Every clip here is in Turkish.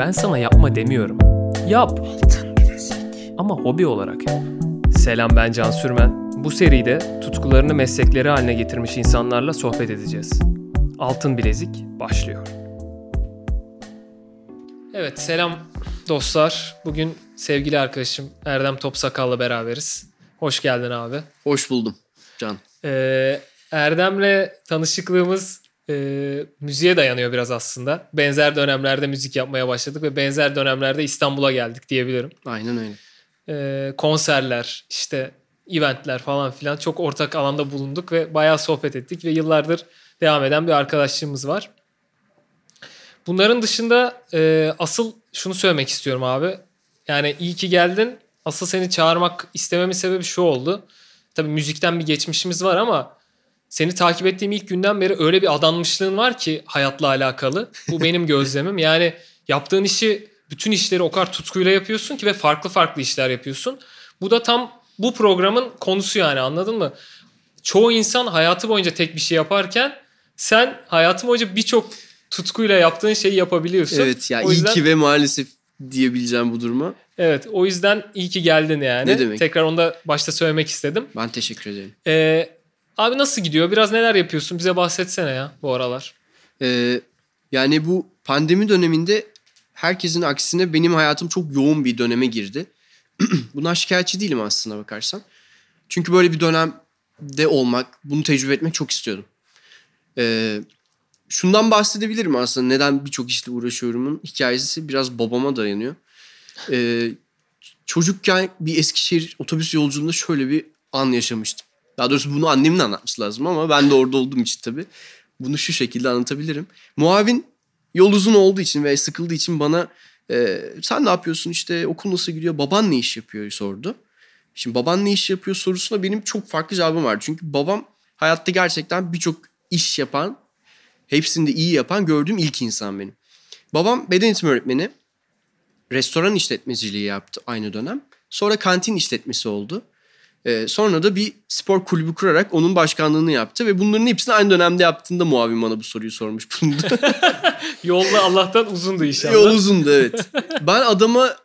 Ben sana yapma demiyorum. Yap. Altın bilezik. Ama hobi olarak yap. Selam, ben Can Sürmen. Bu seride tutkularını meslekleri haline getirmiş insanlarla sohbet edeceğiz. Altın bilezik başlıyor. Evet, selam dostlar. Bugün sevgili arkadaşım Erdem Topsakal'la beraberiz. Hoş geldin abi. Hoş buldum Can. Erdem'le tanışıklığımız müziğe dayanıyor biraz aslında. Benzer dönemlerde müzik yapmaya başladık ve benzer dönemlerde İstanbul'a geldik diyebilirim. Aynen öyle. Konserler, işte eventler falan filan, çok ortak alanda bulunduk ve bayağı sohbet ettik ve yıllardır devam eden bir arkadaşlığımız var. Bunların dışında asıl şunu söylemek istiyorum abi. Yani iyi ki geldin. Asıl seni çağırmak istememin sebebi şu oldu. Tabii müzikten bir geçmişimiz var ama seni takip ettiğim ilk günden beri öyle bir adanmışlığın var ki hayatla alakalı. Bu benim gözlemim. Yani yaptığın işi, bütün işleri o kadar tutkuyla yapıyorsun ki ve farklı farklı işler yapıyorsun. Bu da tam bu programın konusu yani, anladın mı? Çoğu insan hayatı boyunca tek bir şey yaparken sen hayatı boyunca birçok tutkuyla yaptığın şeyi yapabiliyorsun. Evet ya, iyi ki ve maalesef diyebileceğim bu duruma. Evet, o yüzden iyi ki geldin yani. Ne demek? Tekrar onu da başta söylemek istedim. Ben teşekkür ederim. Abi nasıl gidiyor? Biraz neler yapıyorsun? Bize bahsetsene ya bu aralar. Yani bu pandemi döneminde herkesin aksine benim hayatım çok yoğun bir döneme girdi. Bundan şikayetçi değilim aslına bakarsan. Çünkü böyle bir dönemde olmak, bunu tecrübe etmek çok istiyordum. Şundan bahsedebilirim aslında, neden birçok işle uğraşıyorumun hikayesi biraz babama dayanıyor. Çocukken bir Eskişehir otobüs yolculuğunda şöyle bir an yaşamıştım. Daha doğrusu bunu annemin anlatması lazım ama ben de orada olduğum için tabii bunu şu şekilde anlatabilirim. Muavin yol uzun olduğu için ve sıkıldığı için bana sen ne yapıyorsun, işte okul nasıl gidiyor, baban ne iş yapıyor sordu. Şimdi baban ne iş yapıyor sorusuna benim çok farklı cevabım var. Çünkü babam hayatta gerçekten birçok iş yapan, hepsini de iyi yapan gördüğüm ilk insan benim. Babam beden eğitimi öğretmeni, restoran işletmeciliği yaptı aynı dönem. Sonra kantin işletmesi oldu. Sonra da bir spor kulübü kurarak onun başkanlığını yaptı. Ve bunların hepsini aynı dönemde yaptığında muavim bana bu soruyu sormuş bulundu. Yolla Allah'tan uzundu inşallah. Yol uzundu, evet. Ben adama,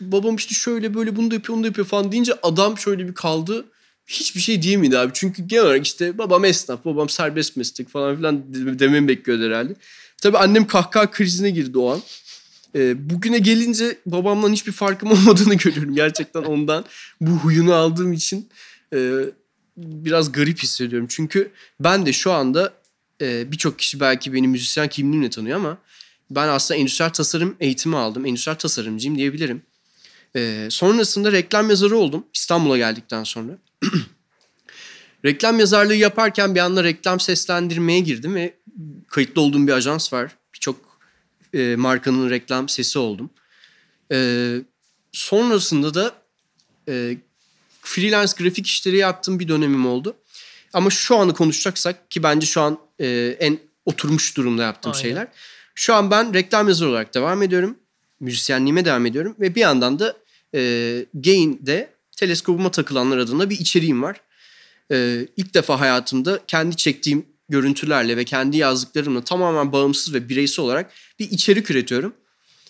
babam işte şöyle böyle bunu da yapıyor, onu da yapıyor falan deyince adam şöyle bir kaldı. Hiçbir şey diyemedi abi. Çünkü genel olarak işte babam esnaf, babam serbest meslek falan filan dememi bekliyordu herhalde. Tabii annem kahkaha krizine girdi o an. Bugüne gelince babamdan hiçbir farkım olmadığını görüyorum. Gerçekten ondan bu huyunu aldığım için biraz garip hissediyorum. Çünkü ben de şu anda birçok kişi belki beni müzisyen kimliğimle tanıyor ama ben aslında endüstriyel tasarım eğitimi aldım. Endüstriyel tasarımcıyım diyebilirim. Sonrasında reklam yazarı oldum İstanbul'a geldikten sonra. Reklam yazarlığı yaparken bir anda reklam seslendirmeye girdim ve kayıtlı olduğum bir ajans var. Birçok markanın reklam sesi oldum. Sonrasında da freelance grafik işleri yaptığım bir dönemim oldu. Ama şu anı konuşacaksak, ki bence şu an en oturmuş durumda yaptığım aynen şeyler. Şu an ben reklam yazarı olarak devam ediyorum. Müzisyenliğime devam ediyorum. Ve bir yandan da Gain'de teleskobuma takılanlar adına bir içeriğim var. İlk defa hayatımda kendi çektiğim görüntülerle ve kendi yazdıklarımla tamamen bağımsız ve bireysel olarak bir içerik üretiyorum.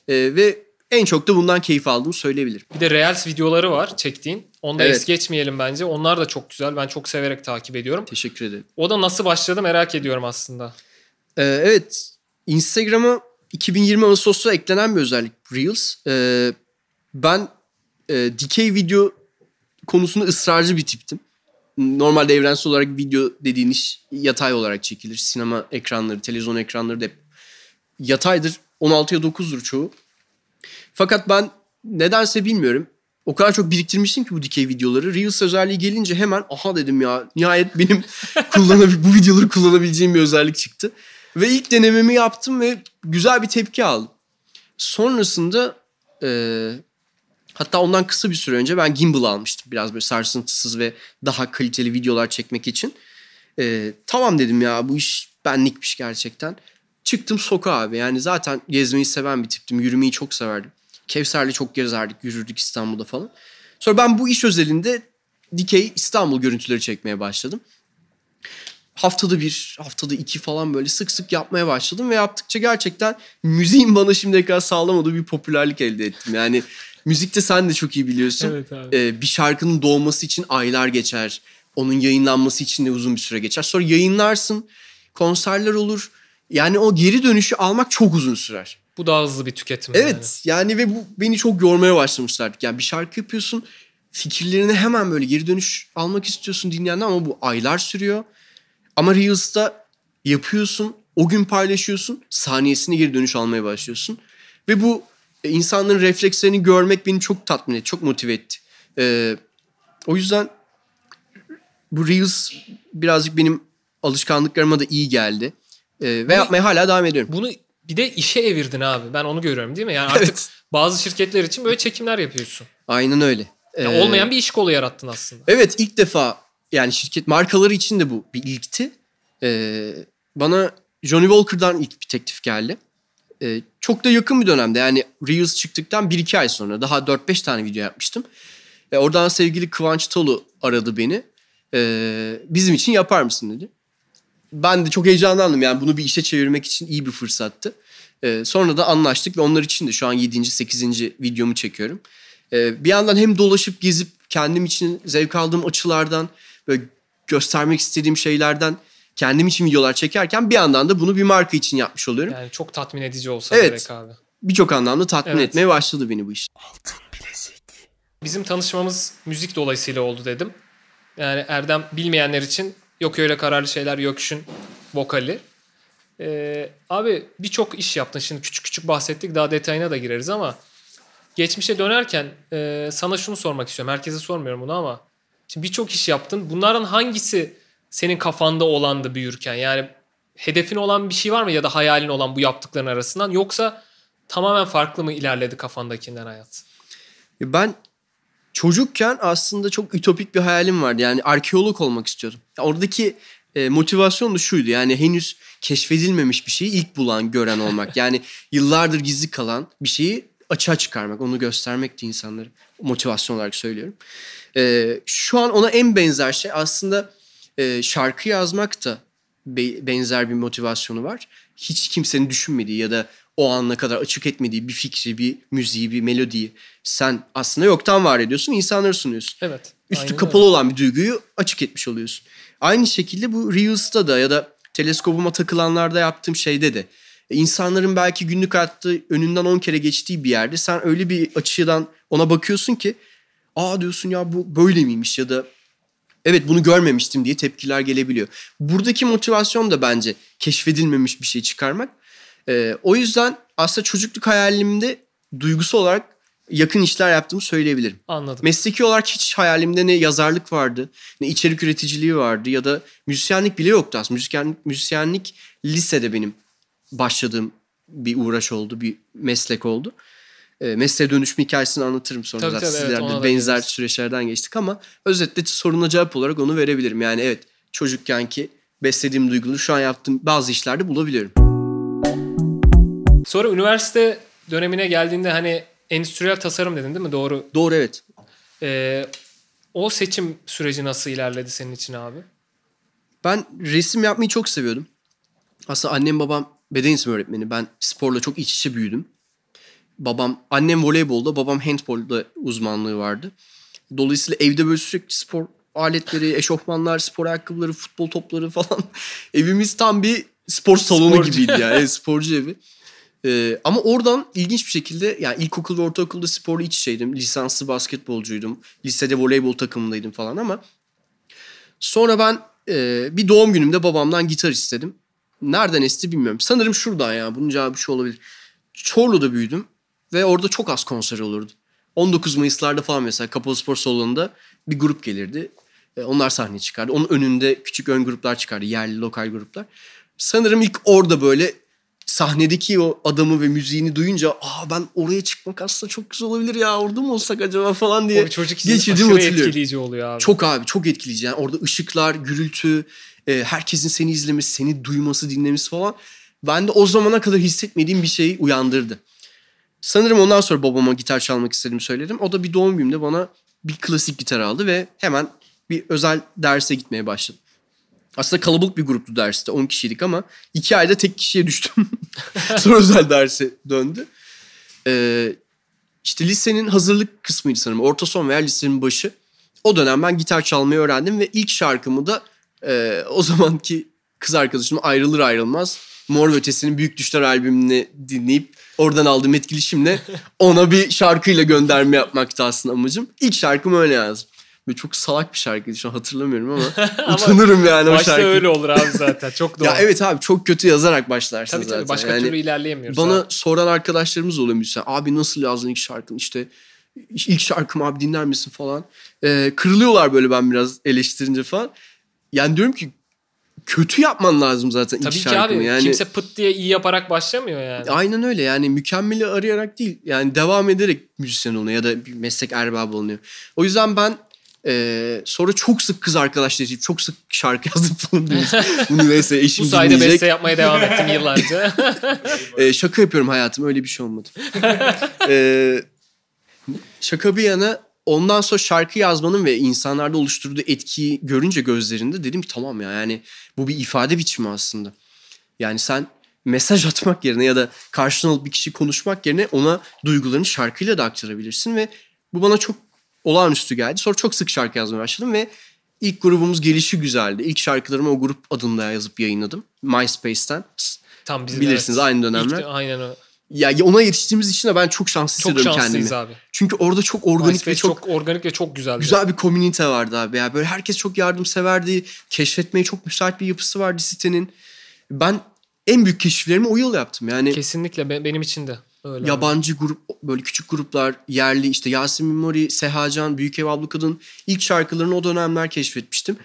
Ve en çok da bundan keyif aldığımı söyleyebilirim. Bir de Reels videoları var çektiğin. Onu da evet, es geçmeyelim bence. Onlar da çok güzel. Ben çok severek takip ediyorum. Teşekkür ederim. O da nasıl başladı merak ediyorum aslında. Evet. Instagram'a 2020 Ağustos'ta eklenen bir özellik Reels. Ben dikey video konusunda ısrarcı bir tiptim. Normalde evrensel olarak video dediğin iş yatay olarak çekilir. Sinema ekranları, televizyon ekranları da hep yataydır. 16 ya 9'dur çoğu. Fakat ben nedense bilmiyorum, o kadar çok biriktirmiştim ki bu dikey videoları. Reels özelliği gelince hemen aha dedim ya, nihayet benim bu videoları kullanabileceğim bir özellik çıktı. Ve ilk denememi yaptım ve güzel bir tepki aldım. Sonrasında hatta ondan kısa bir süre önce ben gimbal almıştım. Biraz böyle sarsıntısız ve daha kaliteli videolar çekmek için. Tamam dedim ya, bu iş benlikmiş gerçekten. Çıktım sokağa abi. Yani zaten gezmeyi seven bir tiptim. Yürümeyi çok severdim. Kevser'le çok gezerdik, yürürdük İstanbul'da falan. Sonra ben bu iş özelinde dikey İstanbul görüntüleri çekmeye başladım. haftada bir, haftada iki falan böyle sık sık yapmaya başladım. Ve yaptıkça gerçekten müziğin bana şimdiye kadar sağlamadığı bir popülerlik elde ettim. Yani müzikte sen de çok iyi biliyorsun. Evet abi. Bir şarkının doğması için aylar geçer. Onun yayınlanması için de uzun bir süre geçer. Sonra yayınlarsın, konserler olur. Yani o geri dönüşü almak çok uzun sürer. Bu daha hızlı bir tüketim. Evet yani ve bu beni çok yormaya başlamışlardı. Yani bir şarkı yapıyorsun, fikirlerini hemen böyle geri dönüş almak istiyorsun dinleyenden ama bu aylar sürüyor. Ama Reels'ta yapıyorsun, o gün paylaşıyorsun, saniyesini geri dönüş almaya başlıyorsun. Ve bu insanların reflekslerini görmek beni çok tatmin etti, çok motive etti. O yüzden bu Reels birazcık benim alışkanlıklarıma da iyi geldi. Ve yapmaya hala devam ediyorum. Bunu bir de işe evirdin abi. Ben onu görüyorum değil mi? Yani artık evet. Bazı şirketler için böyle çekimler yapıyorsun. Aynen öyle. Yani olmayan bir iş kolu yarattın aslında. Evet, ilk defa yani şirket markaları için de bu bir ilkti. Bana Johnny Walker'dan ilk bir teklif geldi. Çok da yakın bir dönemde yani Reels çıktıktan 1-2 ay sonra daha 4-5 tane video yapmıştım. Oradan sevgili Kıvanç Tolu aradı beni. Bizim için yapar mısın dedi. Ben de çok heyecanlandım yani bunu bir işe çevirmek için iyi bir fırsattı. Sonra da anlaştık ve onlar için de şu an 7. 8. videomu çekiyorum. Bir yandan hem dolaşıp gezip kendim için zevk aldığım açılardan böyle göstermek istediğim şeylerden kendim için videolar çekerken bir yandan da bunu bir marka için yapmış oluyorum. Yani çok tatmin edici olsa evet, gerek abi. Birçok anlamda tatmin etmeye başladı beni bu iş. Altın bilezik. Bizim tanışmamız müzik dolayısıyla oldu dedim. Yani Erdem bilmeyenler için Yok Öyle Kararlı Şeyler Yokuş'un vokali. Abi birçok iş yaptın. Şimdi küçük küçük bahsettik. Daha detayına da gireriz ama geçmişe dönerken sana şunu sormak istiyorum. Herkese sormuyorum bunu ama şimdi birçok iş yaptın. Bunların hangisi senin kafanda olandı büyürken? Yani hedefin olan bir şey var mı ya da hayalin olan bu yaptıkların arasından? Yoksa tamamen farklı mı ilerledi kafandakinden hayat? Ben çocukken aslında çok ütopik bir hayalim vardı. Yani arkeolog olmak istiyordum. Oradaki motivasyon da şuydu. Yani henüz keşfedilmemiş bir şeyi ilk bulan, gören olmak. Yani yıllardır gizli kalan bir şeyi açığa çıkarmak, onu göstermekti insanlara. Motivasyon olarak söylüyorum. Şu an ona en benzer şey aslında şarkı yazmak da benzer bir motivasyonu var. Hiç kimsenin düşünmediği ya da o ana kadar açık etmediği bir fikri, bir müziği, bir melodiyi sen aslında yoktan var ediyorsun, insanlara sunuyorsun. Evet. Üstü kapalı olan bir duyguyu açık etmiş oluyorsun. Aynı şekilde bu Reels'ta da ya da teleskobuma takılanlarda yaptığım şeyde de insanların belki günlük hayatta önünden 10 kere geçtiği bir yerde sen öyle bir açıdan ona bakıyorsun ki aa diyorsun ya bu böyle miymiş ya da evet bunu görmemiştim diye tepkiler gelebiliyor. Buradaki motivasyon da bence keşfedilmemiş bir şey çıkarmak. O yüzden aslında çocukluk hayalimde duygusal olarak yakın işler yaptığımı söyleyebilirim. Anladım. Mesleki olarak hiç hayalimde ne yazarlık vardı, ne içerik üreticiliği vardı ya da müzisyenlik bile yoktu aslında. Müzisyenlik lisede benim başladığım bir uğraş oldu, bir meslek oldu. Mesleğe dönüşme hikayesini anlatırım sonra. Tabii, zaten sizler de benzer süreçlerden geçtik ama özetle soruna cevap olarak onu verebilirim. Yani evet, çocukkenki beslediğim duyguları şu an yaptığım bazı işlerde bulabiliyorum. Sonra üniversite dönemine geldiğinde hani endüstriyel tasarım dedin değil mi? Doğru. Doğru, evet. O seçim süreci nasıl ilerledi senin için abi? Ben resim yapmayı çok seviyordum. Aslında annem babam beden eğitimi öğretmeni. Ben sporla çok iç içe büyüdüm. Annem voleybolda, babam handbolda uzmanlığı vardı. Dolayısıyla evde böyle sürekli spor aletleri, eşofmanlar, spor ayakkabıları, futbol topları falan. Evimiz tam bir spor salonu gibiydi yani. Evet, sporcu evi. Ama oradan ilginç bir şekilde yani ilkokul ve ortaokulda sporla iç içeydim. Lisanslı basketbolcuydum. Lisede voleybol takımındaydım falan ama sonra ben bir doğum günümde babamdan gitar istedim. Nereden esti bilmiyorum. Sanırım şuradan ya. Bunun cevabı şu olabilir. Çorlu'da büyüdüm ve orada çok az konser olurdu. 19 Mayıs'larda falan mesela Kapalı Spor Salonu'nda bir grup gelirdi. Onlar sahneye çıkardı. Onun önünde küçük ön gruplar çıkardı. Yerli, lokal gruplar. Sanırım ilk orada böyle sahnedeki o adamı ve müziğini duyunca ben oraya çıkmak aslında çok güzel olabilir ya, orada mı olsak acaba falan diye geçirdim, hatırlıyorum. Etkileyici oluyor abi. Çok abi, çok etkileyici. Yani orada ışıklar, gürültü, herkesin seni izlemesi, seni duyması, dinlemesi falan. Ben de o zamana kadar hissetmediğim bir şeyi uyandırdı. Sanırım ondan sonra babama gitar çalmak istediğimi söyledim. O da bir doğum günümde bana bir klasik gitar aldı ve hemen bir özel derse gitmeye başladım. Aslında kalabalık bir gruptu derste. 10 kişiydik ama 2 ayda tek kişiye düştüm. Sonra özel derse döndü. İşte lisenin hazırlık kısmıydı sanırım. Orta son veya lisenin başı. O dönem ben gitar çalmayı öğrendim ve ilk şarkımı da o zamanki kız arkadaşım ayrılır ayrılmaz Mor ve Ötesi'nin Büyük Düşler albümünü dinleyip oradan aldığım etkileşimle ona bir şarkıyla gönderme yapmaktı aslında amacım. İlk şarkımı öyle yazdım. Böyle çok salak bir şarkıydı, şu an hatırlamıyorum ama utanırım yani o şarkıyı. Başta öyle olur abi zaten, çok doğal. Ya evet abi, çok kötü yazarak başlarsın tabii, zaten. Tabii başka yani türlü ilerleyemiyoruz. Bana abi soran arkadaşlarımız oluyor mesela, abi nasıl yazdın ilk şarkını, işte ilk şarkımı abi dinler misin falan. Kırılıyorlar böyle ben biraz eleştirince falan. Yani diyorum ki kötü yapman lazım zaten tabii ilk şarkını. Tabii ki abi yani, kimse pıt diye iyi yaparak başlamıyor yani. Aynen öyle yani, mükemmeli arayarak değil yani, devam ederek müzisyen oluyor ya da bir meslek erbabı oluyor. O yüzden ben sonra çok sık kız arkadaşlarıyla çok sık şarkı yazdım falan diyoruz. Bunu neyse eşim bu sayede dinleyecek. Beste yapmaya devam ettim yıllarca. Şaka yapıyorum hayatım, öyle bir şey olmadı. Şaka bir yana, ondan sonra şarkı yazmanın ve insanlarda oluşturduğu etkiyi görünce gözlerinde dedim ki tamam ya, yani bu bir ifade biçimi aslında. Yani sen mesaj atmak yerine ya da karşına alıp bir kişi konuşmak yerine ona duygularını şarkıyla da aktarabilirsin ve bu bana çok olağanüstü geldi. Sonra çok sık şarkı yazmaya başladım ve ilk grubumuz Gelişi Güzel'di. İlk şarkılarımı o grup adında yazıp yayınladım. MySpace'ten. Tam bizim, bilirsiniz evet, aynı dönemler. Aynen o. Ya ona yetiştiğimiz için de ben çok şanslı hissediyorum kendimi. Çok şanslıyız kendimi abi. Çünkü orada çok organik ve çok organik ve çok güzeldi. Güzel bir komünite vardı abi. Ya böyle herkes çok yardımseverdi. Keşfetmeye çok müsait bir yapısı vardı sitenin. Ben en büyük keşiflerimi o yıl yaptım. Yani kesinlikle benim için de öyle. Yabancı abi grup, böyle küçük gruplar, yerli işte Yasemin Mori, Seha Can, Büyük Ev Ablu Kadın ilk şarkılarını o dönemler keşfetmiştim.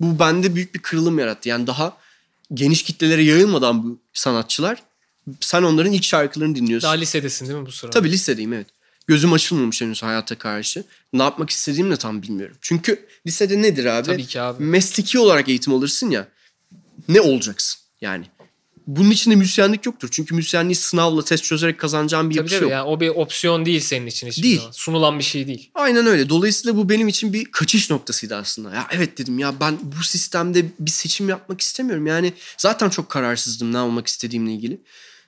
Bu bende büyük bir kırılım yarattı. Yani daha geniş kitlelere yayılmadan bu sanatçılar, sen onların ilk şarkılarını dinliyorsun. Daha lisedesin değil mi bu sırada? Tabii lisedeyim evet. Gözüm açılmamış henüz hayata karşı. Ne yapmak istediğimi de tam bilmiyorum. Çünkü lisede nedir abi? Tabii ki abi. Mesleki olarak eğitim alırsın ya. Ne olacaksın yani? Bunun içinde müzisyenlik yoktur. Çünkü müzisyenliği sınavla, test çözerek kazanacağın bir yapısı yok. Yani o bir opsiyon değil senin için. Değil. Zaman. Sunulan bir şey değil. Aynen öyle. Dolayısıyla bu benim için bir kaçış noktasıydı aslında. Ya evet dedim ya, ben bu sistemde bir seçim yapmak istemiyorum. Yani zaten çok kararsızdım ne olmak istediğimle ilgili.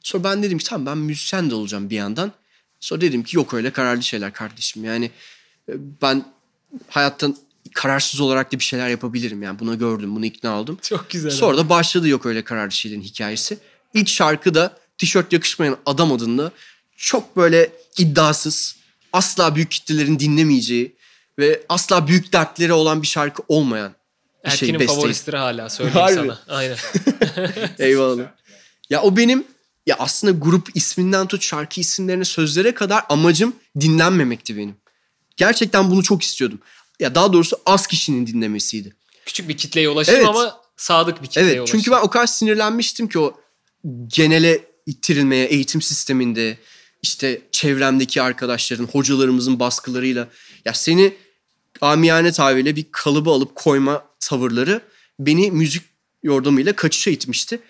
Sonra ben dedim ki tamam, ben müzisyen de olacağım bir yandan. Sonra dedim ki yok öyle kararlı şeyler kardeşim. Yani ben hayattan kararsız olarak da bir şeyler yapabilirim. Yani bunu gördüm, bunu ikna oldum. Çok güzel. Sonra da başladı yok öyle kararlı şeylerin hikayesi. İlk şarkı da Tişört Yakışmayan Adam adında, çok böyle iddiasız, asla büyük kitlelerin dinlemeyeceği ve asla büyük dertleri olan bir şarkı olmayan bir şey. Erkin'in favorisidir hala, söyleyeyim sana. Aynen. Eyvallah. Ya o benim... Ya aslında grup isminden tut şarkı isimlerine, sözlere kadar amacım dinlenmemekti benim. Gerçekten bunu çok istiyordum. Ya daha doğrusu az kişinin dinlemesiydi. Küçük bir kitleye ulaşayım evet, ama sadık bir kitleye evet, ulaşayım. Çünkü ben o kadar sinirlenmiştim ki o genele ittirilmeye, eğitim sisteminde, işte çevremdeki arkadaşların, hocalarımızın baskılarıyla. Ya seni amiyane tabirle bir kalıba alıp koyma tavırları beni müzik yordamıyla kaçışa itmişti.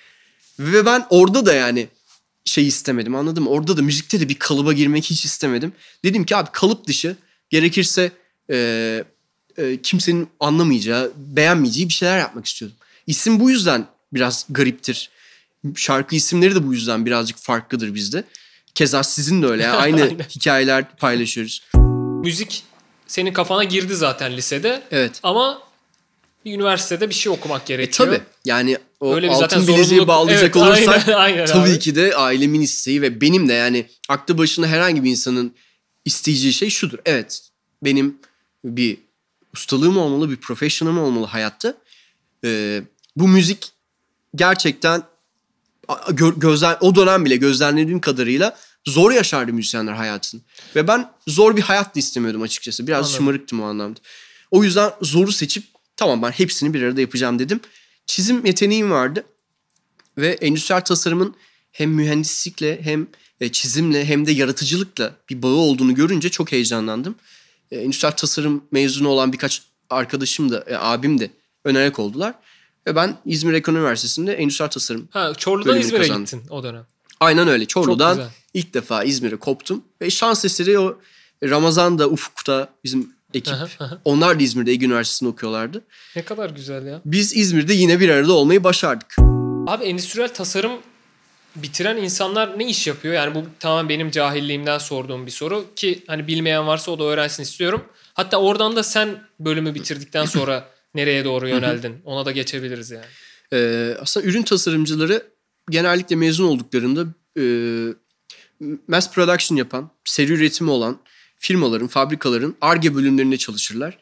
Ve ben orada da yani şey istemedim, anladın mı? Orada da müzikte de bir kalıba girmek hiç istemedim. Dedim ki abi kalıp dışı, gerekirse kimsenin anlamayacağı, beğenmeyeceği bir şeyler yapmak istiyordum. İsim bu yüzden biraz gariptir. Şarkı isimleri de bu yüzden birazcık farklıdır bizde. Keza sizin de öyle yani. Aynı hikayeler paylaşıyoruz. Müzik senin kafana girdi zaten lisede. Evet. Ama üniversitede bir şey okumak gerekiyor. Tabii yani o öyle altın bileziği bağlayacak evet, olursak aynen tabii abi ki de ailemin isteği ve benim de yani aklı başında herhangi bir insanın isteyeceği şey şudur. Evet, benim bir ustalığım olmalı, bir profesyonelim olmalı hayatta. Bu müzik gerçekten o dönem bile gözlemlediğim kadarıyla zor yaşardı müzisyenler hayatını. Ve ben zor bir hayat da istemiyordum açıkçası. Biraz anladım, şımarıktım o anlamda. O yüzden zoru seçip tamam ben hepsini bir arada yapacağım dedim. Çizim yeteneğim vardı ve endüstriyel tasarımın hem mühendislikle hem çizimle hem de yaratıcılıkla bir bağı olduğunu görünce çok heyecanlandım. Endüstriyel tasarım mezunu olan birkaç arkadaşım da, abim de önerek oldular. Ve ben İzmir Ekonomi Üniversitesi'nde endüstriyel tasarım Çorlu'dan İzmir'e kazandım. Gittin o dönem. Aynen öyle. Çorlu'dan ilk defa İzmir'e koptum ve şans eseri o Ramazan'da, Ufuk'ta bizim ekip. Onlar da İzmir'de Ege Üniversitesi'nde okuyorlardı. Ne kadar güzel ya. Biz İzmir'de yine bir arada olmayı başardık. Abi endüstriyel tasarım bitiren insanlar ne iş yapıyor? Yani bu tamamen benim cahilliğimden sorduğum bir soru ki hani bilmeyen varsa o da öğrensin istiyorum. Hatta oradan da sen bölümü bitirdikten sonra nereye doğru yöneldin? Ona da geçebiliriz yani. Aslında ürün tasarımcıları genellikle mezun olduklarında mass production yapan, seri üretimi olan firmaların, fabrikaların Ar-Ge bölümlerinde çalışırlar.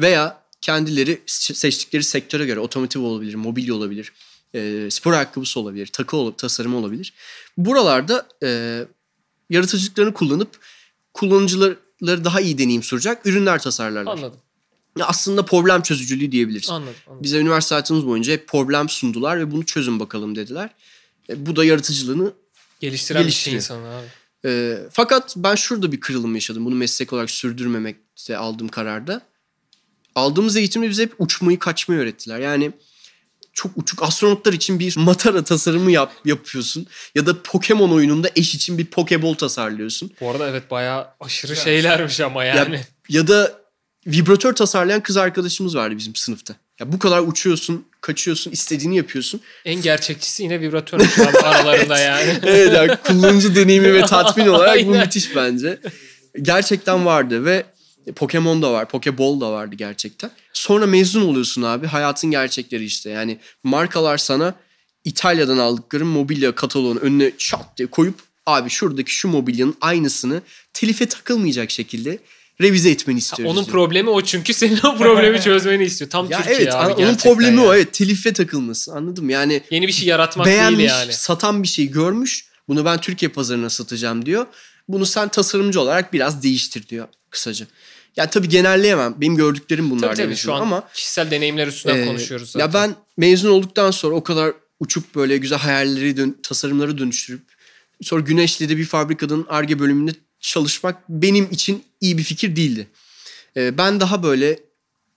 Veya kendileri seçtikleri sektöre göre otomotiv olabilir, mobilya olabilir, spor ayakkabısı olabilir, takı olup tasarım olabilir. Buralarda yaratıcılıklarını kullanıp kullanıcıları daha iyi deneyim sunacak ürünler tasarlarlar. Anladım. Aslında problem çözücülüğü diyebiliriz. Anladım. Bize üniversite hayatımız boyunca hep problem sundular ve bunu çözün bakalım dediler. Bu da yaratıcılığını geliştiriyor. Bir şey insanı abi. Fakat ben şurada bir kırılım yaşadım. Bunu meslek olarak sürdürmemekte aldığım kararda. Aldığımız eğitimde bize hep uçmayı, kaçmayı öğrettiler. Yani çok uçuk astronotlar için bir matara tasarımı yapıyorsun. Ya da Pokemon oyununda eş için bir Pokeball tasarlıyorsun. Bu arada evet bayağı aşırı şeylermiş ama yani. Ya da vibratör tasarlayan kız arkadaşımız vardı bizim sınıfta. Ya bu kadar uçuyorsun, kaçıyorsun, istediğini yapıyorsun. En gerçekçisi yine vibratör aralarında yani. Evet yani kullanıcı deneyimi ve tatmin olarak bu müthiş bence. Gerçekten vardı ve Pokemon da var, Pokeball da vardı gerçekten. Sonra mezun oluyorsun abi, hayatın gerçekleri işte. Yani markalar sana İtalya'dan aldıkları mobilya kataloğunu önüne şat diye koyup abi şuradaki şu mobilyanın aynısını telife takılmayacak şekilde revize etmeni istiyoruz. Onun problemi o çünkü senin o problemi çözmeni istiyor. Tam ya Türkiye evet, abi gerçekten. Onun problemi o evet. Telife takılması anladım yani. Yeni bir şey yaratmak beğenmiş, değil yani. Beğenmiş, satan bir şey görmüş. Bunu ben Türkiye pazarına satacağım diyor. Bunu sen tasarımcı olarak biraz değiştir diyor kısaca. Yani tabii genelleyemem. Benim gördüklerim bunlar. Tabii şu an ama kişisel deneyimler üstünden konuşuyoruz zaten. Ya ben mezun olduktan sonra o kadar uçup böyle güzel hayalleri, tasarımları dönüştürüp sonra Güneşli'de bir fabrikanın Ar-Ge bölümünde çalışmak benim için iyi bir fikir değildi. Ben daha böyle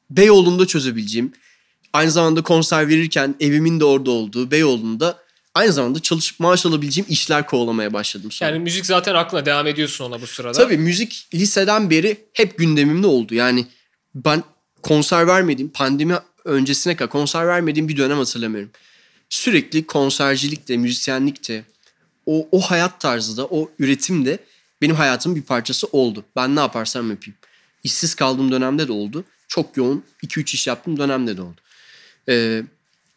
Beyoğlu'nda çözebileceğim, aynı zamanda konser verirken evimin de orada olduğu Beyoğlu'nda aynı zamanda çalışıp maaş alabileceğim işler kovalamaya başladım sonra. Yani müzik zaten aklına devam ediyorsun ona bu sırada. Tabii müzik liseden beri hep gündemimde oldu. Yani ben konser vermediğim, pandemi öncesine kadar konser vermediğim bir dönem hatırlamıyorum. Sürekli konsercilikte, müzisyenlikte, o hayat tarzı da, o üretim de benim hayatımın bir parçası oldu. Ben ne yaparsam yapayım. İşsiz kaldığım dönemde de oldu. Çok yoğun 2-3 iş yaptığım dönemde de oldu.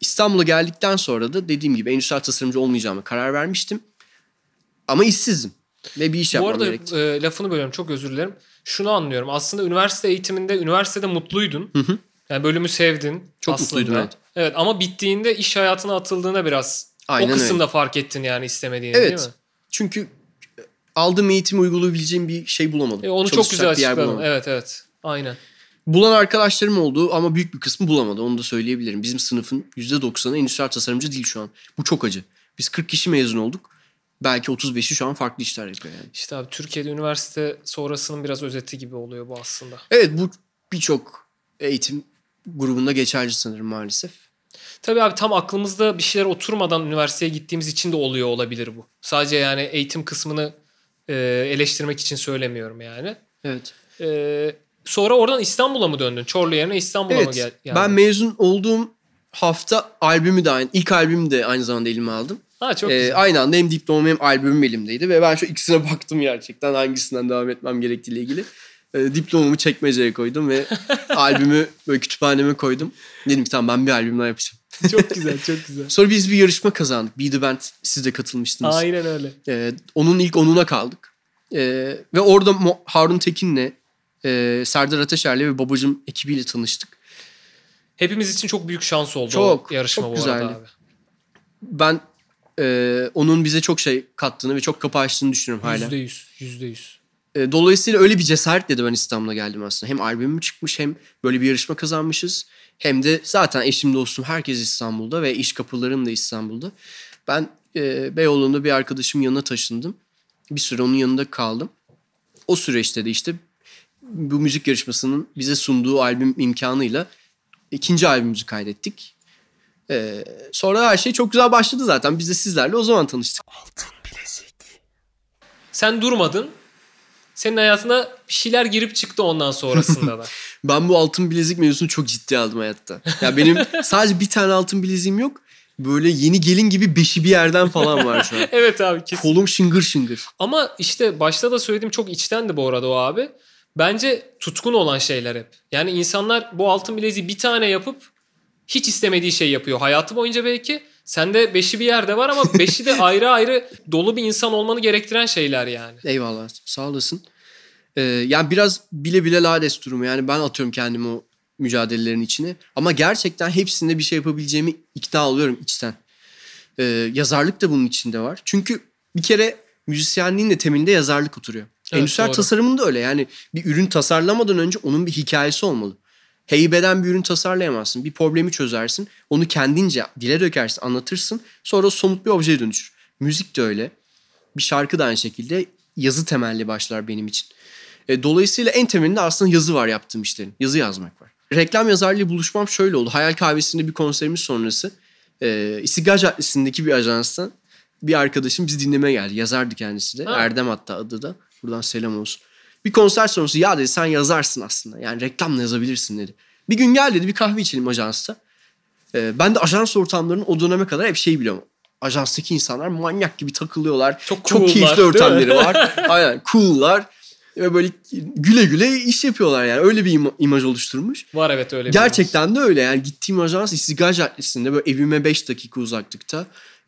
İstanbul'a geldikten sonra da dediğim gibi endüstriyel tasarımcı olmayacağıma karar vermiştim. Ama işsizdim. Ve bir iş yapmam gerekti. Bu arada lafını bölüyorum. Çok özür dilerim. Şunu anlıyorum. Aslında üniversite eğitiminde, üniversitede mutluydun. Hı. Yani bölümü sevdin. Çok aslında mutluydum evet. Evet ama bittiğinde iş hayatına atıldığında biraz aynen o kısımda öyle fark ettin yani istemediğini evet, değil mi? Çünkü aldığım eğitimi uygulayabileceğim bir şey bulamadım. Onu çok güzel açıkladın. Evet. Aynen. Bulan arkadaşlarım oldu ama büyük bir kısmı bulamadı. Onu da söyleyebilirim. Bizim sınıfın %90'ı endüstriyel tasarımcı değil şu an. Bu çok acı. Biz 40 kişi mezun olduk. Belki 35'i şu an farklı işler yapıyor yani. İşte abi Türkiye'de üniversite sonrasının biraz özeti gibi oluyor bu aslında. Evet bu birçok eğitim grubunda geçerli sanırım maalesef. Tabii abi tam aklımızda bir şeyler oturmadan üniversiteye gittiğimiz için de oluyor olabilir bu. Sadece yani eğitim kısmını eleştirmek için söylemiyorum yani. Evet. Sonra oradan İstanbul'a mı döndün? Çorlu yerine İstanbul'a mı geldin? Evet. Ben mezun olduğum hafta albümü de aynı. İlk albümü de aynı zamanda elime aldım. Ha çok güzel. Aynı anda hem diplomam hem albümüm elimdeydi. Ve ben şu ikisine baktım gerçekten hangisinden devam etmem gerektiğiyle ilgili. Diplomamı çekmeceye koydum ve albümü böyle kütüphaneme koydum. Dedim ki tamam ben bir albüm daha yapacağım. Çok güzel. Sonra biz bir yarışma kazandık. Be the Band, siz de katılmıştınız. Aynen öyle. Onun ilk 10'una kaldık. Ve orada Harun Tekin'le, Serdar Ateşer'le ve babacığım ekibiyle tanıştık. Hepimiz için çok büyük şans oldu çok, o yarışma çok bu güzeldi. Arada abi. Ben onun bize çok şey kattığını ve çok kapı açtığını düşünüyorum hala. %100. Dolayısıyla öyle bir cesaretle de ben İstanbul'a geldim aslında. Hem albümüm çıkmış hem böyle bir yarışma kazanmışız. Hem de zaten eşim dostum herkes İstanbul'da ve iş kapılarım da İstanbul'da. Ben Beyoğlu'nda bir arkadaşımın yanına taşındım. Bir süre onun yanında kaldım. O süreçte de işte bu müzik yarışmasının bize sunduğu albüm imkanıyla ikinci albümümüzü kaydettik. Sonra her şey çok güzel başladı zaten. Biz de sizlerle o zaman tanıştık. Altın bilezik. Sen durmadın. senin hayatına bir şeyler girip çıktı ondan sonrasında da. Ben bu altın bilezik mevzusunu çok ciddi aldım hayatta. Ya benim sadece bir tane altın bileziğim yok. Böyle yeni gelin gibi beşi bir yerden falan var şu an. Evet abi kesin. Kolum şıngır şıngır. Ama işte başta da söylediğim çok içtendi bu arada o abi. Bence tutkun olan şeyler hep. Yani insanlar bu altın bileziği bir tane yapıp hiç istemediği şey yapıyor. Hayatı boyunca belki sende beşi bir yerde var ama beşi de ayrı ayrı dolu bir insan olmanı gerektiren şeyler yani. Eyvallah sağ olasın. Yani biraz bile bile lades durumu. Yani ben atıyorum kendimi o mücadelelerin içine. Ama gerçekten hepsinde bir şey yapabileceğimi ikna oluyorum içten. Yazarlık da bunun içinde var. Çünkü bir kere müzisyenliğin de temelinde yazarlık oturuyor. Evet, endüstriyel tasarımın da öyle. Yani bir ürün tasarlamadan önce onun bir hikayesi olmalı. Heybeden bir ürün tasarlayamazsın. Bir problemi çözersin. Onu kendince dile dökersin, anlatırsın. Sonra somut bir objeye dönüşür. Müzik de öyle. Bir şarkı da aynı şekilde yazı temelli başlar benim için. Dolayısıyla en temelinde aslında yazı var yaptığım işlerin. Yazı yazmak var. Reklam yazarlığı buluşmam şöyle oldu. Hayal Kahvesi'nde bir konserimiz sonrası İstigaj adresindeki bir ajanstan bir arkadaşım bizi dinlemeye geldi. Yazardı kendisi de. Ha. Erdem hatta adı da. Buradan selam olsun. Bir konser sonrası ya dedi sen yazarsın aslında. Yani reklamla yazabilirsin dedi. Bir gün gel dedi bir kahve içelim ajansta. Ben de ajans ortamlarının o döneme kadar hep şeyi biliyorum. Ajanstaki insanlar manyak gibi takılıyorlar. Çok keyifli ortamları var. Aynen cool'lar. Ve böyle güle güle iş yapıyorlar yani. Öyle bir imaj oluşturmuş. Var evet öyle bir gerçekten de öyle. Yani gittiğim ajans İstigaj adresinde böyle evime 5 dakika uzaklıkta.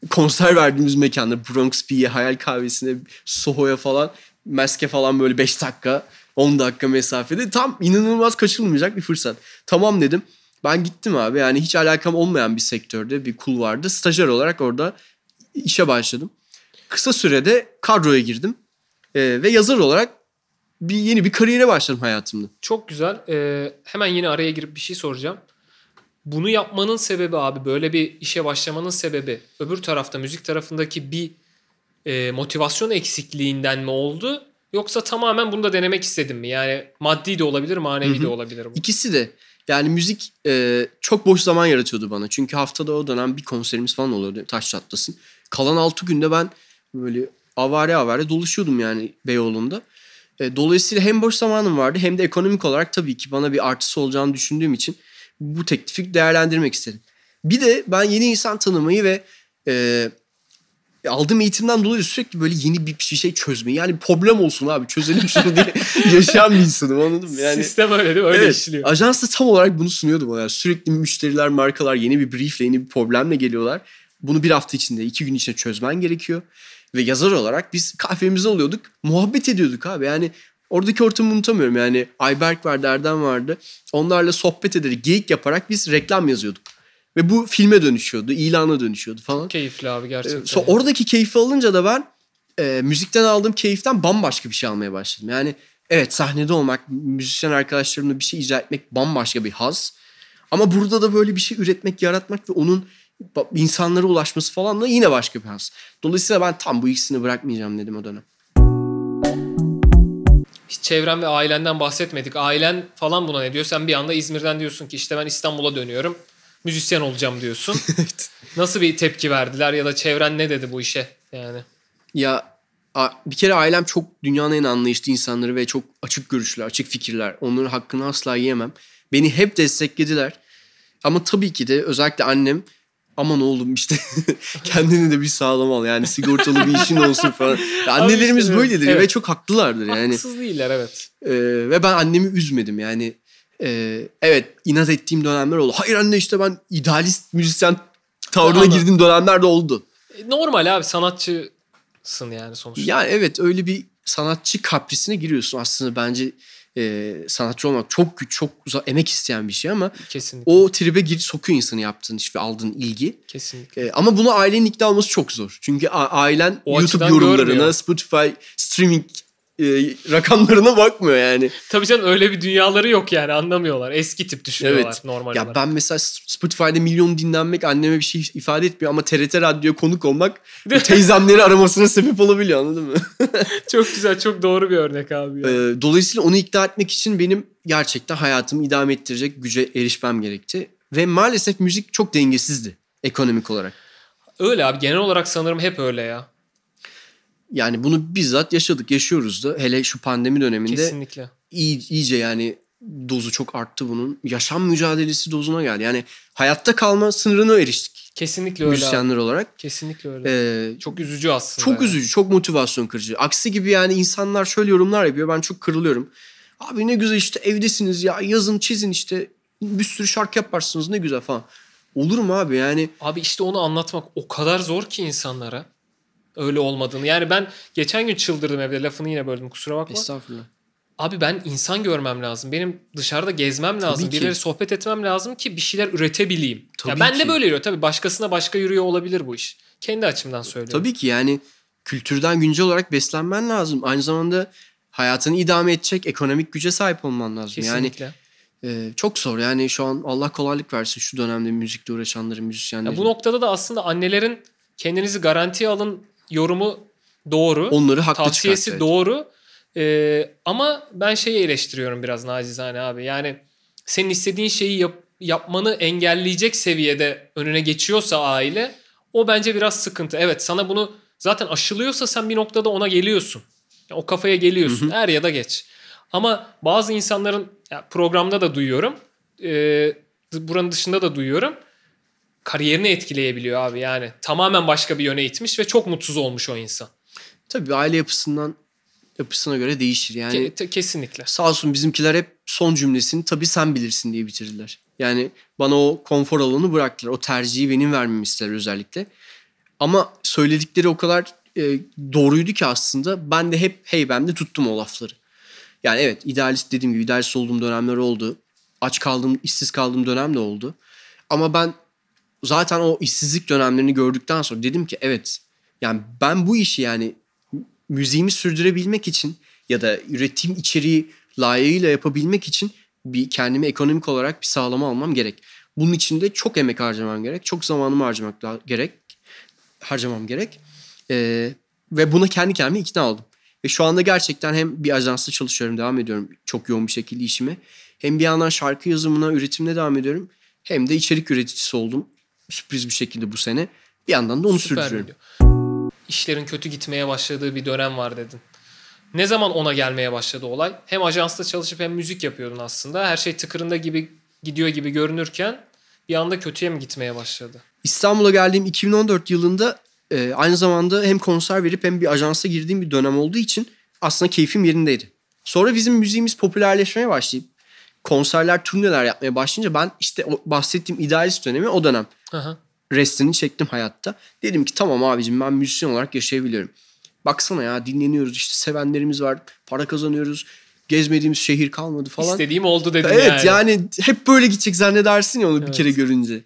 Konser verdiğimiz mekanda Bronx P'ye, Hayal Kahvesi'ne, Soho'ya falan. Maske falan böyle 5 dakika, 10 dakika mesafede. Tam inanılmaz kaçırılmayacak bir fırsat. Tamam dedim. Ben gittim abi. Yani hiç alakam olmayan bir sektörde bir kul vardı. Stajyer olarak orada işe başladım. Kısa sürede kadroya girdim. Ve yazar olarak yeni bir kariyere başladım hayatımda. Çok güzel. Hemen yine araya girip bir şey soracağım. Bunu yapmanın sebebi abi, böyle bir işe başlamanın sebebi öbür tarafta müzik tarafındaki bir motivasyon eksikliğinden mi oldu? Yoksa tamamen bunu da denemek istedim mi? Yani maddi de olabilir, manevi de olabilir bu. İkisi de. Yani müzik çok boş zaman yaratıyordu bana. Çünkü haftada o dönem bir konserimiz falan oluyordu. Taş çatlasın. Kalan 6 günde ben böyle avare avare doluşuyordum yani Beyoğlu'nda. Dolayısıyla hem boş zamanım vardı hem de ekonomik olarak tabii ki bana bir artısı olacağını düşündüğüm için bu teklifi değerlendirmek istedim. Bir de ben yeni insan tanımayı ve aldığım eğitimden dolayı sürekli böyle yeni bir şey çözmeyi. Yani problem olsun abi çözelim şunu diye yaşayan bir insanım, anladın mı? Yani, sistem öyle değil mi? Öyle evet, işliyor. Ajans da tam olarak bunu sunuyordu bana. Yani sürekli müşteriler, markalar yeni bir briefle, yeni bir problemle geliyorlar. Bunu bir hafta içinde, 2 gün içinde çözmen gerekiyor. Ve yazar olarak biz kahvemizi alıyorduk, muhabbet ediyorduk abi. Yani oradaki ortamı unutamıyorum. Yani Ayberk vardı, Erdem vardı. Onlarla sohbet ederek, geyik yaparak biz reklam yazıyorduk. Ve bu filme dönüşüyordu, ilana dönüşüyordu falan. Çok keyifli abi gerçekten. Oradaki keyfi alınca da ben müzikten aldığım keyiften bambaşka bir şey almaya başladım. Yani evet sahnede olmak, müzisyen arkadaşlarımla bir şey icra etmek bambaşka bir haz. Ama burada da böyle bir şey üretmek, yaratmak ve onun insanlara ulaşması falan da yine başka bir haz. Dolayısıyla ben tam bu ikisini bırakmayacağım dedim o dönem. Hiç çevren ve ailenden bahsetmedik. Ailen falan buna ne diyor? Sen bir anda İzmir'den diyorsun ki işte ben İstanbul'a dönüyorum. Müzisyen olacağım diyorsun. Evet. Nasıl bir tepki verdiler ya da çevren ne dedi bu işe yani? Ya bir kere ailem çok dünyanın en anlayışlı insanları ve çok açık görüşlü, açık fikirler. Onların hakkını asla yiyemem. Beni hep desteklediler. Ama tabii ki de özellikle annem aman oğlum işte kendini de bir sağlam al yani sigortalı bir işin olsun falan. Annelerimiz işte, böyledir evet. Ve çok haklılardır yani. Haksız değiller evet. Ve ben annemi üzmedim yani. Evet inat ettiğim dönemler oldu. Hayır anne işte ben idealist müzisyen tavrına girdiğim dönemler de oldu. Normal abi sanatçısın yani sonuçta. Yani evet öyle bir sanatçı kaprisine giriyorsun aslında bence sanatçı olmak çok güç çok emek isteyen bir şey ama kesinlikle. O tribe sokuyor insanı yaptığın iş ve aldığın ilgi. Kesinlikle. Ama bunu ailenin ikna olması çok zor. Çünkü ailen o YouTube yorumlarına, görmüyor. Spotify, streaming rakamlarına bakmıyor yani. Tabii canım öyle bir dünyaları yok yani anlamıyorlar. Eski tip düşünüyorlar evet. Normal olarak. Ya ben mesela Spotify'da milyon dinlenmek anneme bir şey ifade etmiyor ama TRT radyoya konuk olmak teyzemleri aramasına sebep olabiliyor anladın mı? Çok güzel çok doğru bir örnek abi. Yani. Dolayısıyla onu ikna etmek için benim gerçekten hayatımı idame ettirecek güce erişmem gerekti. Ve maalesef müzik çok dengesizdi ekonomik olarak. Öyle abi genel olarak sanırım hep öyle ya. Yani bunu bizzat yaşadık, yaşıyoruz da. Hele şu pandemi döneminde. Kesinlikle. İyice yani dozu çok arttı bunun. Yaşam mücadelesi dozuna geldi. Yani hayatta kalma sınırına eriştik. Kesinlikle öyle. Müzisyenler olarak. Kesinlikle öyle. Çok üzücü aslında. Çok yani. Üzücü, çok motivasyon kırıcı. Aksi gibi yani insanlar şöyle yorumlar yapıyor. Ben çok kırılıyorum. Abi ne güzel işte evdesiniz ya, yazın çizin işte. Bir sürü şarkı yaparsınız ne güzel falan. Olur mu abi yani? Abi işte onu anlatmak o kadar zor ki insanlara. Öyle olmadığını. Yani ben geçen gün çıldırdım evde. Lafını yine böldüm, kusura bakma. Estağfurullah. Abi ben insan görmem lazım. Benim dışarıda gezmem lazım. Birileri sohbet etmem lazım ki bir şeyler üretebileyim. Ya ben de böyle yürüyor. Tabii başkasına başka yürüyor olabilir bu iş. Kendi açımdan söylüyorum. Tabii ki yani kültürden güncel olarak beslenmen lazım. Aynı zamanda hayatını idame edecek ekonomik güce sahip olman lazım. Kesinlikle. Yani çok zor yani şu an Allah kolaylık versin şu dönemde müzikle uğraşanların, müzisyenlerin. Ya bu noktada da aslında annelerin kendinizi garantiye alın yorumu doğru. Onları haklı çıkarttı. Tavsiyesi doğru. Ama ben şeyi eleştiriyorum biraz nacizane abi. Yani senin istediğin şeyi yapmanı engelleyecek seviyede önüne geçiyorsa aile, o bence biraz sıkıntı. Evet, sana bunu zaten aşılıyorsa sen bir noktada ona geliyorsun. Yani o kafaya geliyorsun. Hı hı. Er ya da geç. Ama bazı insanların programda da duyuyorum. Buranın dışında da duyuyorum. Kariyerini etkileyebiliyor abi yani. Tamamen başka bir yöne itmiş ve çok mutsuz olmuş o insan. Tabii aile yapısına göre değişir yani. Kesinlikle. Sağ olsun bizimkiler hep son cümlesini tabii sen bilirsin diye bitirdiler. Yani bana o konfor alanını bıraktılar. O tercihi benim vermemi ister özellikle. Ama söyledikleri o kadar doğruydu ki aslında ben de hep heybemde tuttum o lafları. Yani evet idealist, dediğim gibi idealist olduğum dönemler oldu. Aç kaldığım, işsiz kaldığım dönem de oldu. Ama ben zaten o işsizlik dönemlerini gördükten sonra dedim ki evet yani ben bu işi yani müziğimi sürdürebilmek için ya da ürettiğim içeriği layığıyla yapabilmek için bir kendimi ekonomik olarak bir sağlama almam gerek. Bunun için de çok emek harcamam gerek. Çok zamanımı harcamam gerek. Ve buna kendi kendime ikna oldum. Ve şu anda gerçekten hem bir ajansla çalışıyorum, devam ediyorum çok yoğun bir şekilde işime. Hem bir yandan şarkı yazımına, üretimine devam ediyorum. Hem de içerik üreticisi oldum sürpriz bir şekilde bu sene. Bir yandan da onu sürdürüyorum. İşlerin kötü gitmeye başladığı bir dönem var dedin. Ne zaman ona gelmeye başladı olay? Hem ajansla çalışıp hem müzik yapıyordun aslında. Her şey tıkırında gibi gidiyor gibi görünürken bir anda kötüye mi gitmeye başladı? İstanbul'a geldiğim 2014 yılında aynı zamanda hem konser verip hem bir ajansa girdiğim bir dönem olduğu için aslında keyfim yerindeydi. Sonra bizim müziğimiz popülerleşmeye başlayıp konserler, turneler yapmaya başlayınca ben işte o bahsettiğim idealist dönemi o dönem. Aha. Restini çektim hayatta. Dedim ki tamam abicim ben müzisyen olarak yaşayabiliyorum. Baksana ya dinleniyoruz işte sevenlerimiz var, para kazanıyoruz, gezmediğimiz şehir kalmadı falan. İstediğim oldu dedim evet, yani. Evet yani hep böyle gidecek zannedersin ya onu evet. Bir kere görünce.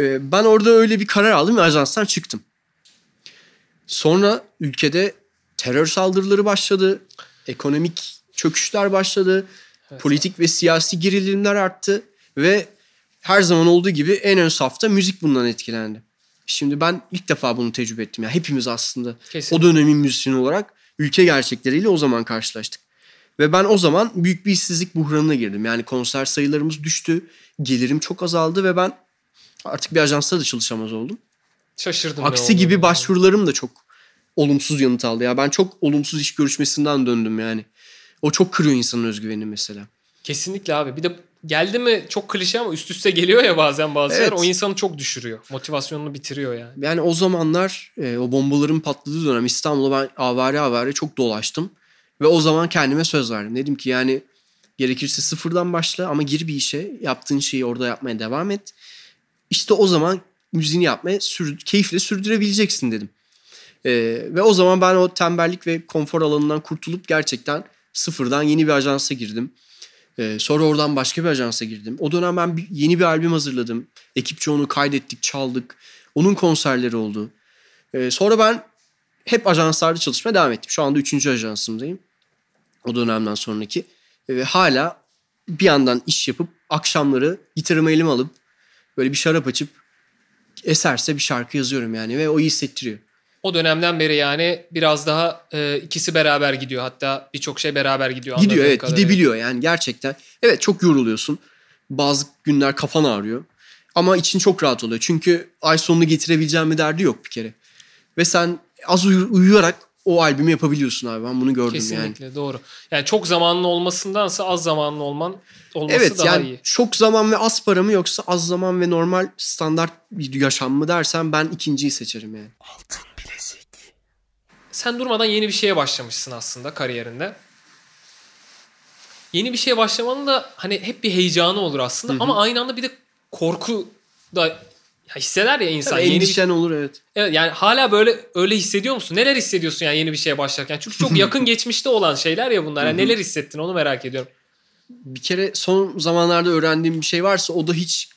Ben orada öyle bir karar aldım ve ajanstan çıktım. Sonra ülkede terör saldırıları başladı, ekonomik çöküşler başladı, evet. Politik ve siyasi gerilimler arttı ve her zaman olduğu gibi en ön safta müzik bundan etkilendi. Şimdi ben ilk defa bunu tecrübe ettim. Yani hepimiz aslında kesinlikle. O dönemin müzisyeni olarak ülke gerçekleriyle o zaman karşılaştık. Ve ben o zaman büyük bir işsizlik buhranına girdim. Yani konser sayılarımız düştü, gelirim çok azaldı ve ben artık bir ajansla da çalışamaz oldum. Şaşırdım. Aksi gibi yani. Başvurularım da çok olumsuz yanıt aldı. Ya ben çok olumsuz iş görüşmesinden döndüm yani. O çok kırıyor insanın özgüvenini mesela. Kesinlikle abi. Bir de geldi mi çok klişe ama üst üste geliyor ya bazen bazıları. Evet. O insanı çok düşürüyor. Motivasyonunu bitiriyor yani. Yani o zamanlar o bombaların patladığı dönem İstanbul'a ben avare çok dolaştım. Ve o zaman kendime söz verdim. Dedim ki yani gerekirse sıfırdan başla ama gir bir işe. Yaptığın şeyi orada yapmaya devam et. İşte o zaman müziğini yapmaya keyifle sürdürebileceksin dedim. Ve o zaman ben o tembellik ve konfor alanından kurtulup gerçekten sıfırdan yeni bir ajansa girdim. Sonra oradan başka bir ajansa girdim. O dönem ben yeni bir albüm hazırladım. Ekipçe onu kaydettik, çaldık. Onun konserleri oldu. Sonra ben hep ajanslarda çalışmaya devam ettim. Şu anda 3. ajansımdayım. O dönemden sonraki. Ve hala bir yandan iş yapıp akşamları gitarımı elime alıp böyle bir şarap açıp eserse bir şarkı yazıyorum yani ve o iyi hissettiriyor. O dönemden beri yani biraz daha ikisi beraber gidiyor. Hatta birçok şey beraber gidiyor. Gidiyor evet kadarıyla. Gidebiliyor yani gerçekten. Evet çok yoruluyorsun. Bazı günler kafan ağrıyor. Ama için çok rahat oluyor. Çünkü ay sonunu getirebileceğim bir derdi yok bir kere. Ve sen az uyuyarak o albümü yapabiliyorsun abi. Ben bunu gördüm. Kesinlikle, yani. Kesinlikle doğru. Yani çok zamanlı olmasındansa az zamanlı olması evet, daha yani iyi. Evet yani çok zaman ve az para mı yoksa az zaman ve normal standart bir yaşam mı dersen ben ikinciyi seçerim yani. Altın bilezik. Sen durmadan yeni bir şeye başlamışsın aslında kariyerinde. Yeni bir şeye başlamanın da hani hep bir heyecanı olur aslında. Hı-hı. Ama aynı anda bir de korku da hisseder ya insan. Tabii, endişen olur evet. Evet yani hala böyle öyle hissediyor musun? Neler hissediyorsun yani yeni bir şeye başlarken? Çünkü çok yakın geçmişte olan şeyler ya bunlar. Yani neler hissettin onu merak ediyorum. Bir kere son zamanlarda öğrendiğim bir şey varsa o da hiç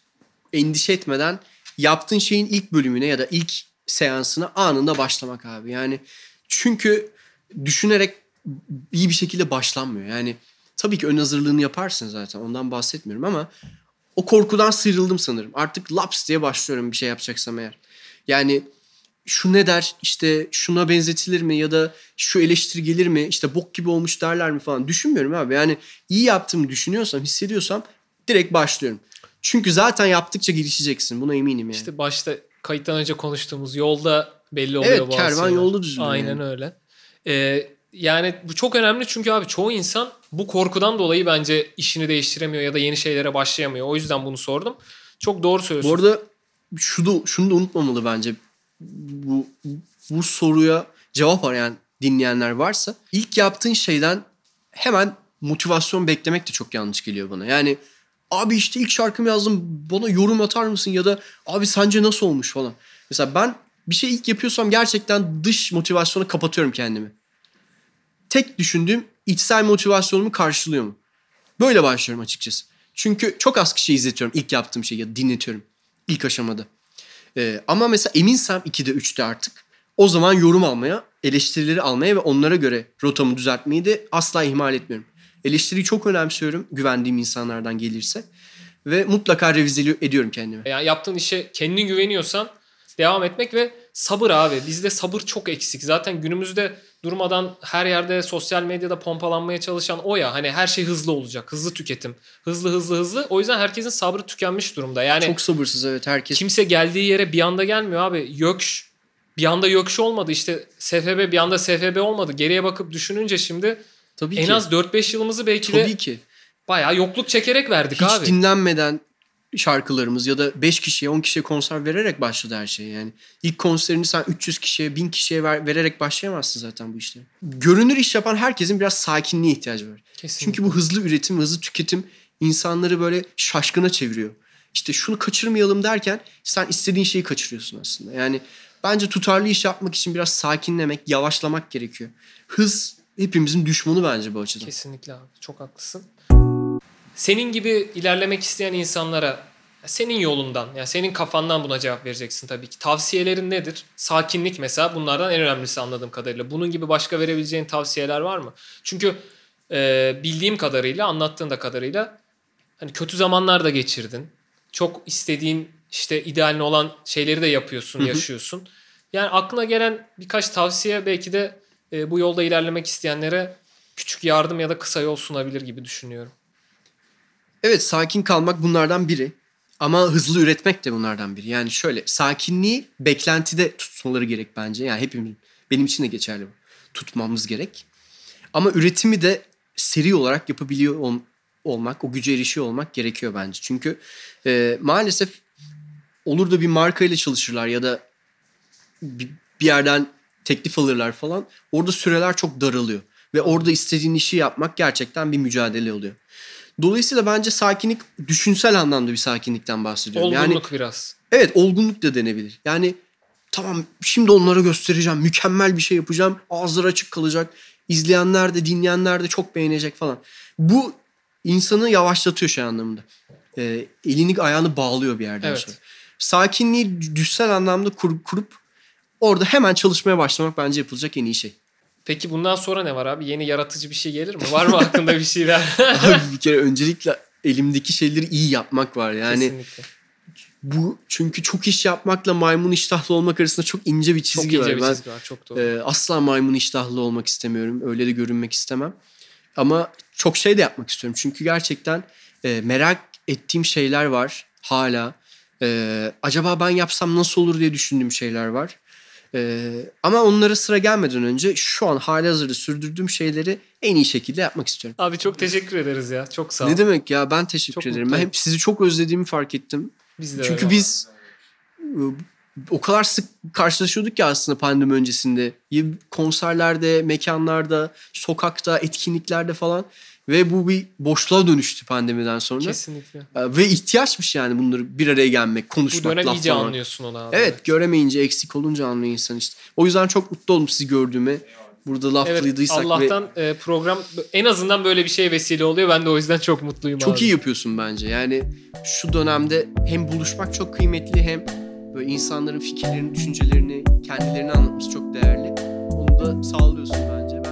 endişe etmeden yaptığın şeyin ilk bölümüne ya da ilk seansına anında başlamak abi. Yani çünkü düşünerek iyi bir şekilde başlanmıyor. Yani tabii ki ön hazırlığını yaparsın zaten. Ondan bahsetmiyorum ama o korkudan sıyrıldım sanırım. Artık laps diye başlıyorum bir şey yapacaksam eğer. Yani şu ne der, işte şuna benzetilir mi ya da şu eleştiri gelir mi, işte bok gibi olmuş derler mi falan düşünmüyorum abi. Yani iyi yaptığımı düşünüyorsam, hissediyorsam direkt başlıyorum. Çünkü zaten yaptıkça gelişeceksin, buna eminim yani. İşte başta kayıttan önce konuştuğumuz yolda belli oluyor evet, bazı şeyler. Evet, kervan yolda düzülüyor. Aynen yani. Öyle. Yani bu çok önemli çünkü abi çoğu insan bu korkudan dolayı bence işini değiştiremiyor ya da yeni şeylere başlayamıyor. O yüzden bunu sordum. Çok doğru söylüyorsun. Bu arada şunu da unutmamalı bence. Bu soruya cevap arayan dinleyenler varsa ilk yaptığın şeyden hemen motivasyon beklemek de çok yanlış geliyor bana. Yani abi işte ilk şarkımı yazdım, bana yorum atar mısın ya da abi sence nasıl olmuş falan. Mesela ben bir şey ilk yapıyorsam gerçekten dış motivasyona kapatıyorum kendimi. Tek düşündüğüm içsel motivasyonumu karşılıyor mu? Böyle başlıyorum açıkçası. Çünkü çok az kişiyi izletiyorum ilk yaptığım şeyi ya dinletiyorum ilk aşamada. Ama mesela eminsem 2'de 3'te artık o zaman yorum almaya, eleştirileri almaya ve onlara göre rotamı düzeltmeyi de asla ihmal etmiyorum. Eleştiriyi çok önemsiyorum güvendiğim insanlardan gelirse ve mutlaka revize ediyorum kendimi. Yani yaptığın işe kendin güveniyorsan devam etmek ve sabır abi. Bizde sabır çok eksik. Zaten günümüzde durmadan her yerde sosyal medyada pompalanmaya çalışan o ya. Hani her şey hızlı olacak. Hızlı tüketim. Hızlı. O yüzden herkesin sabrı tükenmiş durumda. Yani çok sabırsız evet herkes. Kimse geldiği yere bir anda gelmiyor abi. Bir anda YÖKŞ olmadı. İşte SFB bir anda SFB olmadı. Geriye bakıp düşününce şimdi tabii en az 4-5 yılımızı belki de tabii ki bayağı yokluk çekerek verdik hiç abi. Hiç dinlenmeden şarkılarımız ya da 5 kişiye 10 kişiye konser vererek başladı her şey yani. İlk konserini sen 300 kişiye 1000 kişiye vererek başlayamazsın zaten bu işleri. Görünür iş yapan herkesin biraz sakinliğe ihtiyacı var. Kesinlikle. Çünkü bu hızlı üretim, hızlı tüketim insanları böyle şaşkına çeviriyor. İşte şunu kaçırmayalım derken sen istediğin şeyi kaçırıyorsun aslında. Yani bence tutarlı iş yapmak için biraz sakinlemek, yavaşlamak gerekiyor. Hız hepimizin düşmanı bence bu açıdan. Kesinlikle abi. Çok haklısın. Senin gibi ilerlemek isteyen insanlara senin yolundan, yani senin kafandan buna cevap vereceksin tabii ki. Tavsiyelerin nedir? Sakinlik mesela bunlardan en önemlisi anladığım kadarıyla. Bunun gibi başka verebileceğin tavsiyeler var mı? Çünkü bildiğim kadarıyla, anlattığın da kadarıyla hani kötü zamanlar da geçirdin. Çok istediğin işte idealine olan şeyleri de yapıyorsun, Hı-hı. yaşıyorsun. Yani aklına gelen birkaç tavsiye belki de bu yolda ilerlemek isteyenlere küçük yardım ya da kısa yol sunabilir gibi düşünüyorum. Evet, sakin kalmak bunlardan biri ama hızlı üretmek de bunlardan biri. Yani şöyle, sakinliği beklentide tutmaları gerek bence. Yani hepimiz, benim için de geçerli bu. Tutmamız gerek. Ama üretimi de seri olarak yapabiliyor olmak, o güce erişiyor olmak gerekiyor bence. Çünkü maalesef olur da bir markayla çalışırlar ya da bir yerden teklif alırlar falan. Orada süreler çok daralıyor ve orada istediğin işi yapmak gerçekten bir mücadele oluyor. Dolayısıyla bence sakinlik, düşünsel anlamda bir sakinlikten bahsediyorum. Olgunluk yani, biraz. Evet, olgunluk da denebilir. Yani tamam, şimdi onlara göstereceğim, mükemmel bir şey yapacağım, ağızları açık kalacak, izleyenler de dinleyenler de çok beğenecek falan. Bu insanı yavaşlatıyor şey anlamında. Elini ayağını bağlıyor bir yerden evet. sonra. Sakinliği düşsel anlamda kurup orada hemen çalışmaya başlamak bence yapılacak en iyi şey. Peki bundan sonra ne var abi? Yeni yaratıcı bir şey gelir mi? Var mı aklında bir şeyler? Abi bir kere öncelikle elimdeki şeyleri iyi yapmak var. Yani kesinlikle. Bu çünkü çok iş yapmakla maymun iştahlı olmak arasında çok ince bir çizgi var. Çok ince bir çizgi var. Çok doğru. Asla maymun iştahlı olmak istemiyorum. Öyle de görünmek istemem. Ama çok şey de yapmak istiyorum. Çünkü gerçekten merak ettiğim şeyler var hala. Acaba ben yapsam nasıl olur diye düşündüğüm şeyler var. Ama onlara sıra gelmeden önce şu an halihazırda sürdürdüğüm şeyleri en iyi şekilde yapmak istiyorum. Abi çok teşekkür ederiz ya. Çok sağ ol. Ne demek ya, ben teşekkür çok ederim. Mutluyum. Ben hep sizi çok özlediğimi fark ettim. Biz de çünkü öyle. Biz o kadar sık karşılaşıyorduk ki aslında pandemi öncesinde. Konserlerde, mekanlarda, sokakta, etkinliklerde falan. Ve bu bir boşluğa dönüştü pandemiden sonra. Kesinlikle. Ve ihtiyaçmış yani bunları bir araya gelmek, konuşmak, laf falan. Bu dönem iyice anlıyorsun onu abi. Evet, göremeyince, eksik olunca anlıyor insan işte. O yüzden çok mutlu oldum sizi gördüğüme. Burada laflıydıysak. Evet, Allah'tan program en azından böyle bir şeye vesile oluyor. Ben de o yüzden çok mutluyum abi. Çok iyi yapıyorsun bence. Yani şu dönemde hem buluşmak çok kıymetli, hem böyle insanların fikirlerini, düşüncelerini, kendilerini anlatması çok değerli. Onu da sağlıyorsun bence.